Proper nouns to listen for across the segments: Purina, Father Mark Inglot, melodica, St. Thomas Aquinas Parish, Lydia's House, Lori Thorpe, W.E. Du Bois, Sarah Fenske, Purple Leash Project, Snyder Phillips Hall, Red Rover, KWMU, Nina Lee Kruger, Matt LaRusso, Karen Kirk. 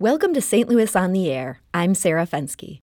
Welcome to St. Louis on the Air. I'm Sarah Fenske.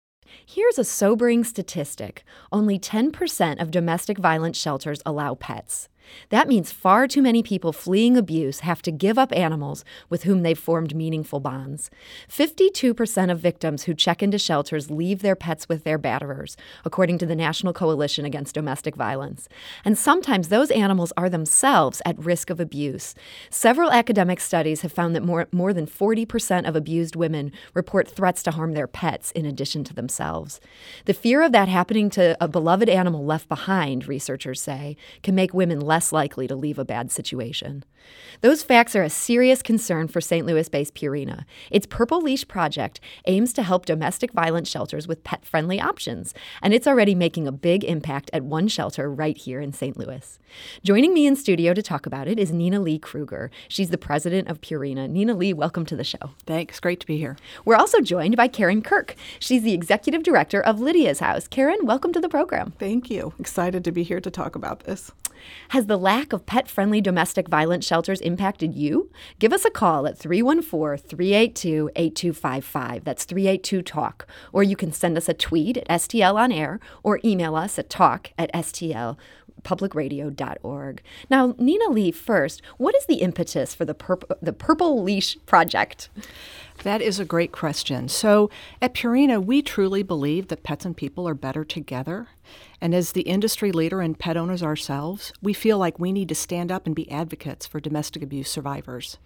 Here's a sobering statistic. Only 10% of domestic violence shelters allow pets. That means far too many people fleeing abuse have to give up animals with whom they've formed meaningful bonds. 52% of victims who check into shelters leave their pets with their batterers, according to the National Coalition Against Domestic Violence. And sometimes those animals are themselves at risk of abuse. Several academic studies have found that more than 40% of abused women report threats to harm their pets in addition to themselves. The fear of that happening to a beloved animal left behind, researchers say, can make women less likely to leave a bad situation. Those facts are a serious concern for St. Louis-based Purina. Its Purple Leash Project aims to help domestic violence shelters with pet-friendly options, and it's already making a big impact at one shelter right here in St. Louis. Joining me in studio to talk about it is Nina Lee Kruger. She's the president of Purina. Nina Lee, welcome to the show. Thanks. Great to be here. We're also joined by Karen Kirk. She's the executive director of Lydia's House. Karen, welcome to the program. Thank you. Excited to be here to talk about this. Has the lack of pet-friendly domestic violence shelters impacted you? Give us a call at 314-382-8255. That's 382-TALK. Or you can send us a tweet at STL on air or email us at talk@stlpublicradio.org. Now, Nina Lee, first, what is the impetus for the Purple Leash Project? That is a great question. So at Purina, we truly believe that pets and people are better together. And as the industry leader and pet owners ourselves, we feel like we need to stand up and be advocates for domestic abuse survivors.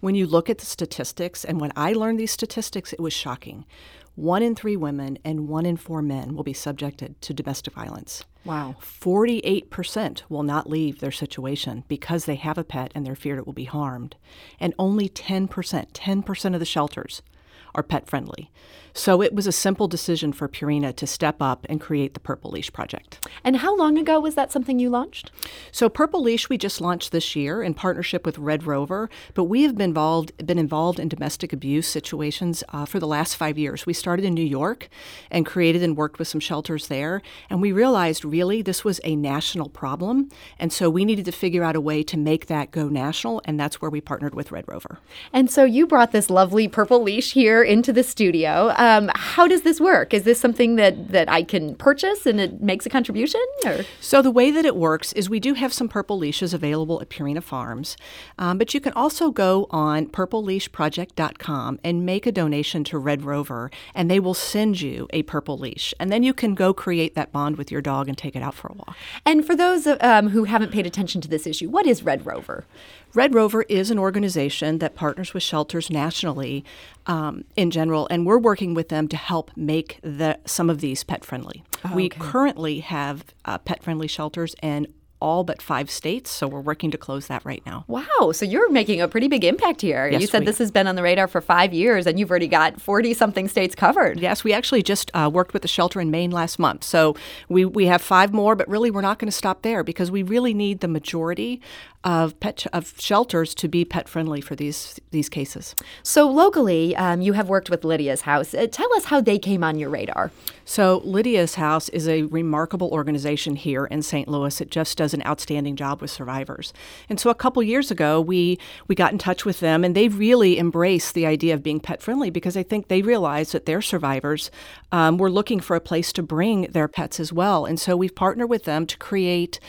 When you look at the statistics, and when I learned these statistics, it was shocking. 1 in 3 women and 1 in 4 men will be subjected to domestic violence. Wow. 48% will not leave their situation because they have a pet and they're feared it will be harmed. And only 10% of the shelters are pet-friendly. So it was a simple decision for Purina to step up and create the Purple Leash Project. And how long ago was that something you launched? So Purple Leash, we just launched this year in partnership with Red Rover, but we have been involved in domestic abuse situations for the last 5 years. We started in New York and created and worked with some shelters there, and we realized really this was a national problem, and so we needed to figure out a way to make that go national, and that's where we partnered with Red Rover. And so you brought this lovely Purple Leash here into the studio. How does this work? Is this something that I can purchase and it makes a contribution? Or? So the way that it works is we do have some Purple Leashes available at Purina Farms, but you can also go on purpleleashproject.com and make a donation to Red Rover, and they will send you a Purple Leash. And then you can go create that bond with your dog and take it out for a walk. And for those who haven't paid attention to this issue, what is Red Rover? Red Rover is an organization that partners with shelters nationally in general, and we're working with them to help make some of these pet-friendly. Oh, okay. We currently have pet-friendly shelters in all but 5 states, so we're working to close that right now. Wow, so you're making a pretty big impact here. Yes, you said this has been on the radar for 5 years, and you've already got 40-something states covered. Yes, we actually just worked with the shelter in Maine last month, so we have 5 more, but really we're not going to stop there because we really need the majority of shelters to be pet-friendly for these cases. So locally, you have worked with Lydia's House. Tell us how they came on your radar. So Lydia's House is a remarkable organization here in St. Louis. It just does an outstanding job with survivors. And so a couple years ago, we got in touch with them, and they really embraced the idea of being pet-friendly because I think they realized that their survivors were looking for a place to bring their pets as well. And so we've partnered with them to create,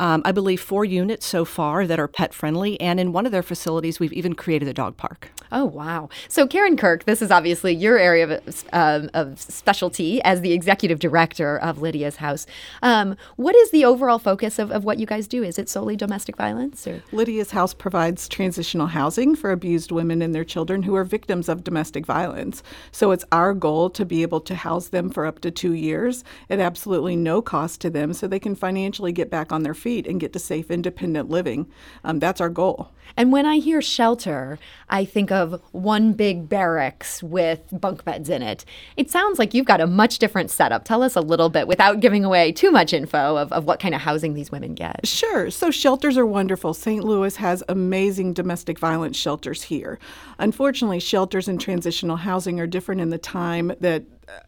I believe, 4 units so far that are pet-friendly, and in one of their facilities, we've even created a dog park. Oh, wow. So Karen Kirk, this is obviously your area of specialty as the executive director of Lydia's House. What is the overall focus of what you guys do? Is it solely domestic violence? Or? Lydia's House provides transitional housing for abused women and their children who are victims of domestic violence. So it's our goal to be able to house them for up to 2 years at absolutely no cost to them so they can financially get back on their feet and get to safe, independent living. That's our goal. And when I hear shelter, I think of one big barracks with bunk beds in it. It sounds like you've got a much different setup. Tell us a little bit, without giving away too much info, of what kind of housing these women get. Sure. So shelters are wonderful. St. Louis has amazing domestic violence shelters here. Unfortunately, shelters and transitional housing are different in the time that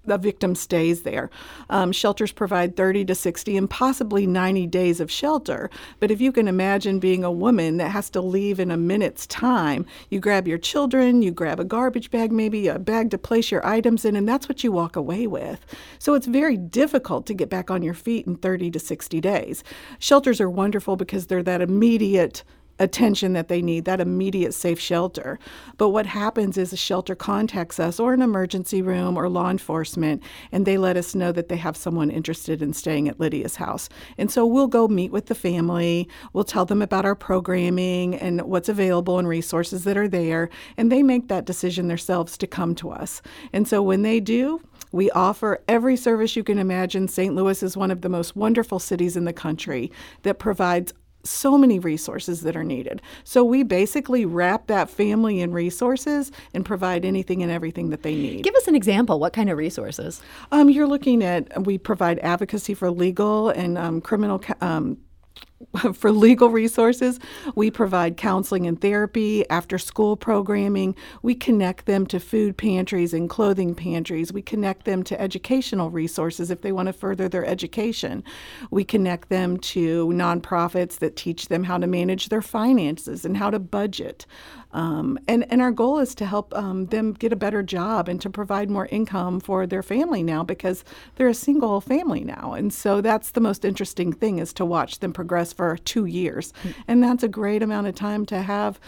the victim stays there. Shelters provide 30 to 60 and possibly 90 days of shelter. But if you can imagine being a woman that has to leave in a minute's time, you grab your children, you grab a garbage bag, maybe a bag to place your items in, and that's what you walk away with. So it's very difficult to get back on your feet in 30 to 60 days. Shelters are wonderful because they're that immediate attention that they need, that immediate safe shelter. But what happens is a shelter contacts us or an emergency room or law enforcement, and they let us know that they have someone interested in staying at Lydia's house. And so we'll go meet with the family, we'll tell them about our programming and what's available and resources that are there, and they make that decision themselves to come to us. And so when they do, we offer every service you can imagine. St. Louis is one of the most wonderful cities in the country that provides so many resources that are needed. So we basically wrap that family in resources and provide anything and everything that they need. Give us an example. What kind of resources? You're looking at, we provide advocacy for legal and criminal for legal resources. We provide counseling and therapy, after-school programming. We connect them to food pantries and clothing pantries. We connect them to educational resources if they want to further their education. We connect them to nonprofits that teach them how to manage their finances and how to budget. And our goal is to help them get a better job and to provide more income for their family now, because they're a single family now. And so that's the most interesting thing, is to watch them progress for 2 years. And that's a great amount of time to have,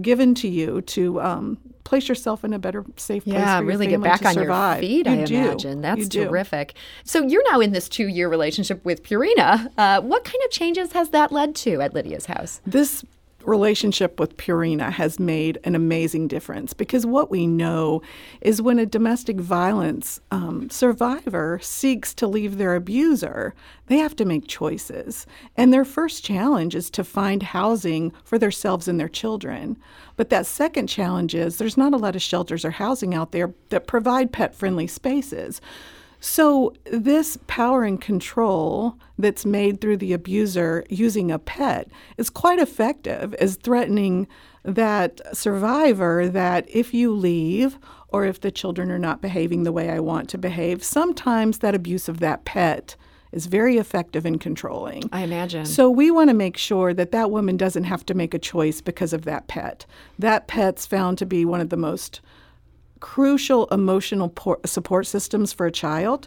given to you to place yourself in a better, safe place for your family to survive. Yeah, really get back on your feet, I imagine. That's terrific. So you're now in this 2-year relationship with Purina. What kind of changes has that led to at Lydia's house? This relationship with Purina has made an amazing difference, because what we know is when a domestic violence survivor seeks to leave their abuser, they have to make choices. And their first challenge is to find housing for themselves and their children. But that second challenge is there's not a lot of shelters or housing out there that provide pet-friendly spaces. So this power and control that's made through the abuser using a pet is quite effective as threatening that survivor that if you leave or if the children are not behaving the way I want to behave, sometimes that abuse of that pet is very effective in controlling. I imagine. So we want to make sure that that woman doesn't have to make a choice because of that pet. That pet's found to be one of the most crucial emotional support systems for a child.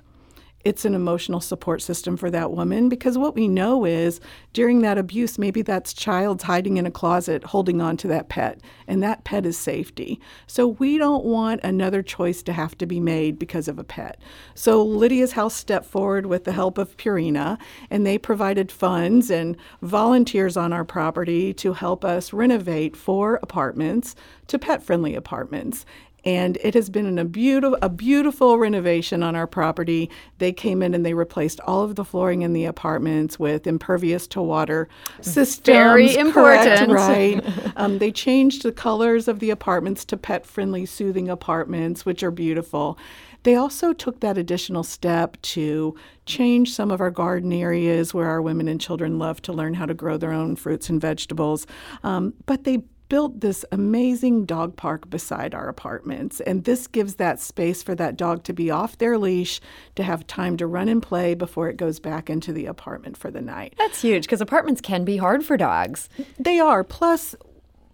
It's an emotional support system for that woman, because what we know is during that abuse, maybe that child's hiding in a closet holding on to that pet, and that pet is safety. So we don't want another choice to have to be made because of a pet. So Lydia's House stepped forward with the help of Purina, and they provided funds and volunteers on our property to help us renovate 4 apartments to pet-friendly apartments. And it has been a beautiful renovation on our property. They came in and they replaced all of the flooring in the apartments with impervious to water systems. Very important. Correct, right? They changed the colors of the apartments to pet-friendly, soothing apartments, which are beautiful. They also took that additional step to change some of our garden areas where our women and children love to learn how to grow their own fruits and vegetables. But they built this amazing dog park beside our apartments, and this gives that space for that dog to be off their leash, to have time to run and play before it goes back into the apartment for the night. That's huge, because apartments can be hard for dogs. They are. Plus,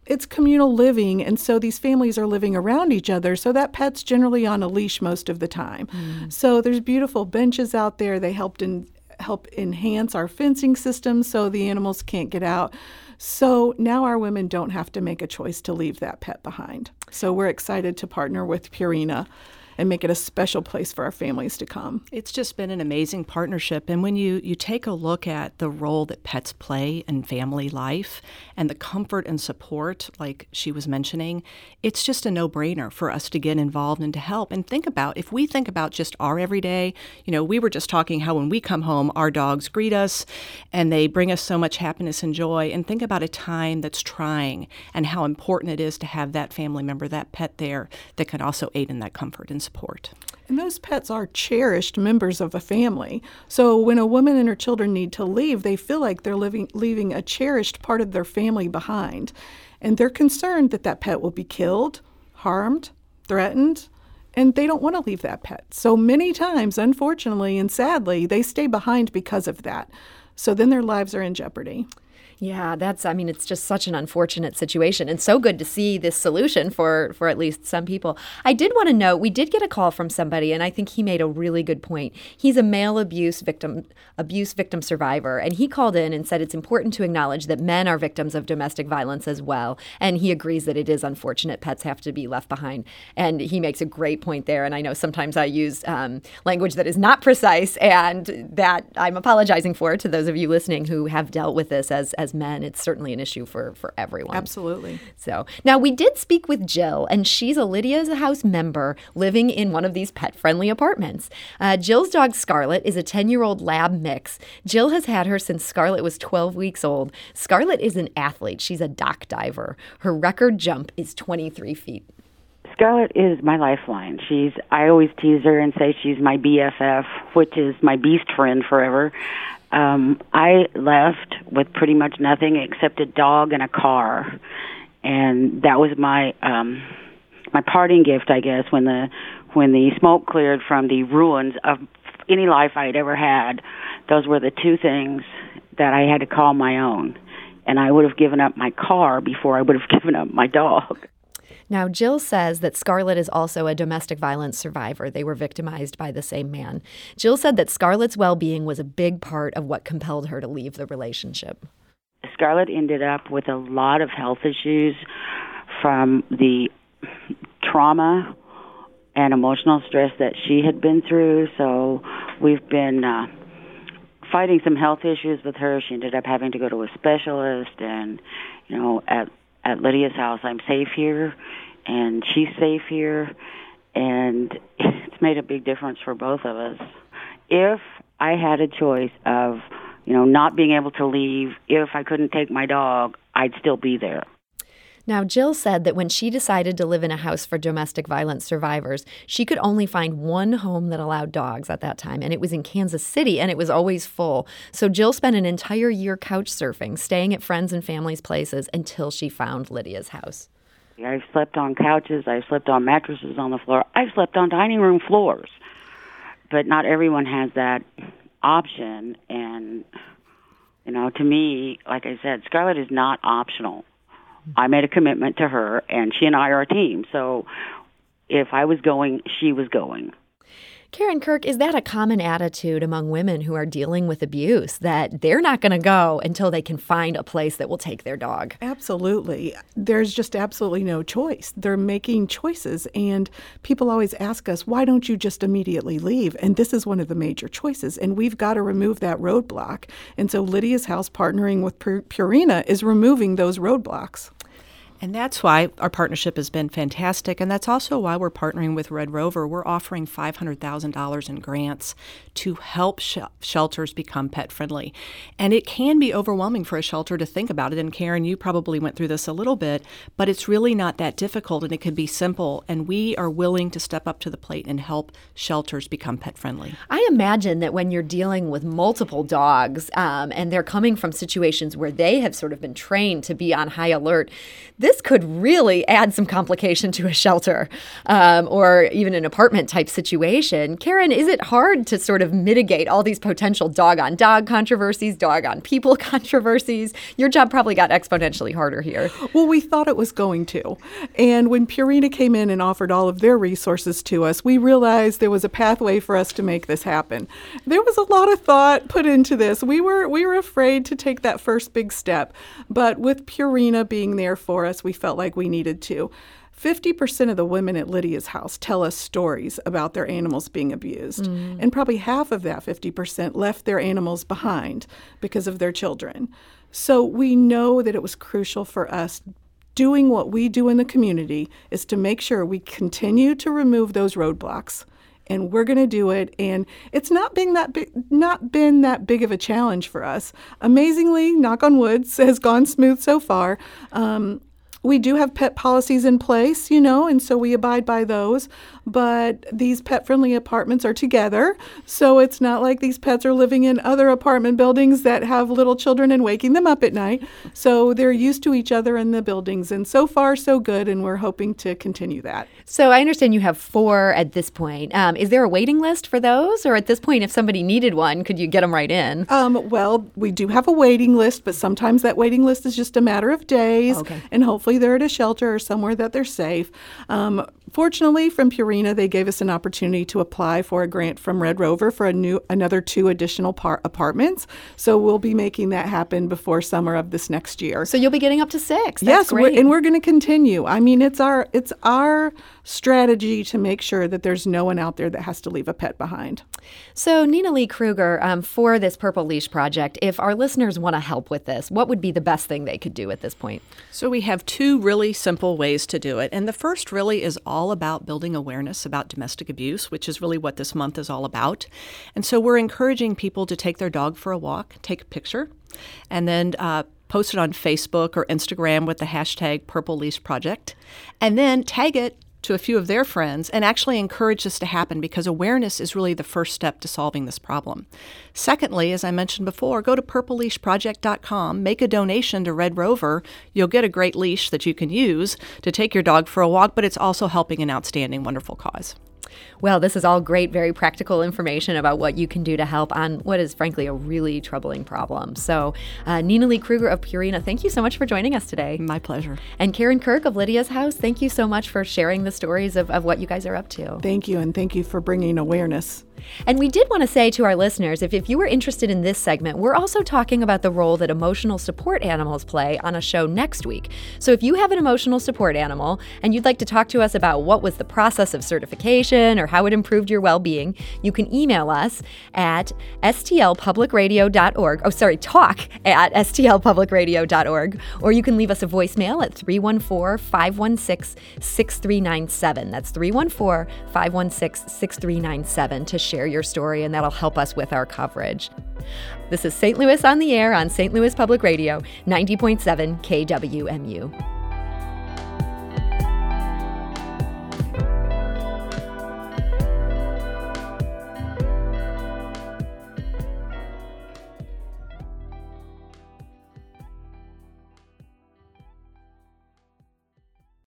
it's communal living, and so these families are living around each other, so that pet's generally on a leash most of the time. So there's beautiful benches out there. They help enhance our fencing system so the animals can't get out. So now our women don't have to make a choice to leave that pet behind. So we're excited to partner with Purina and make it a special place for our families to come. It's just been an amazing partnership. And when you take a look at the role that pets play in family life and the comfort and support, like she was mentioning, it's just a no-brainer for us to get involved and to help. And think about, if we think about just our everyday, we were just talking how when we come home, our dogs greet us and they bring us so much happiness and joy. And think about a time that's trying and how important it is to have that family member, that pet there that can also aid in that comfort and support. And those pets are cherished members of a family. So when a woman and her children need to leave, they feel like they're leaving a cherished part of their family behind. And they're concerned that that pet will be killed, harmed, threatened, and they don't want to leave that pet. So many times, unfortunately and sadly, they stay behind because of that. So then their lives are in jeopardy. Yeah, it's just such an unfortunate situation, and so good to see this solution for at least some people. I did want to note, we did get a call from somebody, and I think he made a really good point. He's a male abuse victim survivor, and he called in and said it's important to acknowledge that men are victims of domestic violence as well, and he agrees that it is unfortunate pets have to be left behind. And he makes a great point there, and I know sometimes I use language that is not precise, and that I'm apologizing for to those of you listening who have dealt with this as men. It's certainly an issue for everyone. Absolutely. So now we did speak with Jill, and she's a Lydia's House member living in one of these pet-friendly apartments. Jill's dog Scarlet is a 10-year-old lab mix. Jill has had her since Scarlet was 12 weeks old. Scarlet is an athlete. She's a dock diver. Her record jump is 23 feet. Scarlet is my lifeline. I always tease her and say she's my BFF, which is my beast friend forever. I left with pretty much nothing except a dog and a car, and that was my my parting gift, I guess, when the smoke cleared from the ruins of any life I'd ever had. Those were the two things that I had to call my own, and I would have given up my car before I would have given up my dog. Now, Jill says that Scarlett is also a domestic violence survivor. They were victimized by the same man. Jill said that Scarlett's well-being was a big part of what compelled her to leave the relationship. Scarlett ended up with a lot of health issues from the trauma and emotional stress that she had been through. So we've been fighting some health issues with her. She ended up having to go to a specialist, and, you know, at Lydia's house, I'm safe here, and she's safe here, and it's made a big difference for both of us. If I had a choice of, you know, not being able to leave, if I couldn't take my dog, I'd still be there. Now, Jill said that when she decided to live in a house for domestic violence survivors, she could only find one home that allowed dogs at that time, and it was in Kansas City, and it was always full. So Jill spent an entire year couch surfing, staying at friends' and family's places until she found Lydia's house. I've slept on couches. I've slept on mattresses on the floor. I've slept on dining room floors. But not everyone has that option, and, you know, to me, like I said, Scarlett is not optional. I made a commitment to her, and she and I are a team. So if I was going, she was going. Karen Kirk, is that a common attitude among women who are dealing with abuse, that they're not going to go until they can find a place that will take their dog? Absolutely. There's just absolutely no choice. They're making choices, and people always ask us, why don't you just immediately leave? And this is one of the major choices, and we've got to remove that roadblock. And so Lydia's House partnering with Purina is removing those roadblocks. And that's why our partnership has been fantastic, and that's also why we're partnering with Red Rover. We're offering $500,000 in grants to help shelters become pet-friendly. And it can be overwhelming for a shelter to think about it, and Karen, you probably went through this a little bit, but it's really not that difficult, and it can be simple, and we are willing to step up to the plate and help shelters become pet-friendly. I imagine that when you're dealing with multiple dogs, and they're coming from situations where they have sort of been trained to be on high alert, this could really add some complication to a shelter or even an apartment-type situation. Karen, is it hard to sort of mitigate all these potential dog-on-dog controversies, dog-on-people controversies? Your job probably got exponentially harder here. Well, we thought it was going to. And when Purina came in and offered all of their resources to us, we realized there was a pathway for us to make this happen. There was a lot of thought put into this. We were afraid to take that first big step. But with Purina being there for us, we felt like we needed to. 50% of the women at Lydia's House tell us stories about their animals being abused. Mm. And probably half of that 50% left their animals behind because of their children. So we know that it was crucial for us. Doing what we do in the community is to make sure we continue to remove those roadblocks. And we're going to do it, and it's not been that big of a challenge for us. Amazingly, knock on wood, has gone smooth so far. We do have pet policies in place, you know, and so we abide by those. But these pet-friendly apartments are together, so it's not like these pets are living in other apartment buildings that have little children and waking them up at night. So they're used to each other in the buildings, and so far so good, and we're hoping to continue that. So I understand you have 4 at this point. Is there a waiting list for those, or at this point, if somebody needed one, could you get them right in? Well, we do have a waiting list, but sometimes that waiting list is just a matter of days, okay. And hopefully they're at a shelter or somewhere that they're safe. Fortunately, from Purina, they gave us an opportunity to apply for a grant from Red Rover for another 2 additional apartments. So we'll be making that happen before summer of this next year. So you'll be getting up to 6. That's yes, great. And we're going to continue. I mean, it's our strategy to make sure that there's no one out there that has to leave a pet behind. So Nina Lee Kruger, for this Purple Leash Project, if our listeners want to help with this, what would be the best thing they could do at this point? So we have 2 really simple ways to do it. And the first really is all about building awareness about domestic abuse, which is really what this month is all about. And so we're encouraging people to take their dog for a walk, take a picture, and then post it on Facebook or Instagram with the hashtag Purple Leash Project, and then tag it to a few of their friends and actually encourage this to happen, because awareness is really the first step to solving this problem. Secondly, as I mentioned before, go to purpleleashproject.com, make a donation to Red Rover. You'll get a great leash that you can use to take your dog for a walk, but it's also helping an outstanding, wonderful cause. Well, this is all great, very practical information about what you can do to help on what is, frankly, a really troubling problem. So Nina Lee Kruger of Purina, thank you so much for joining us today. My pleasure. And Karen Kirk of Lydia's House, thank you so much for sharing the stories of what you guys are up to. Thank you, and thank you for bringing awareness. And we did want to say to our listeners, if you were interested in this segment, we're also talking about the role that emotional support animals play on a show next week. So if you have an emotional support animal and you'd like to talk to us about what was the process of certification or how it improved your well-being, you can email us at talk@stlpublicradio.org, or you can leave us a voicemail at 314-516-6397. That's 314-516-6397 to share your story, and that'll help us with our coverage. This is St. Louis on the Air on St. Louis Public Radio, 90.7 KWMU.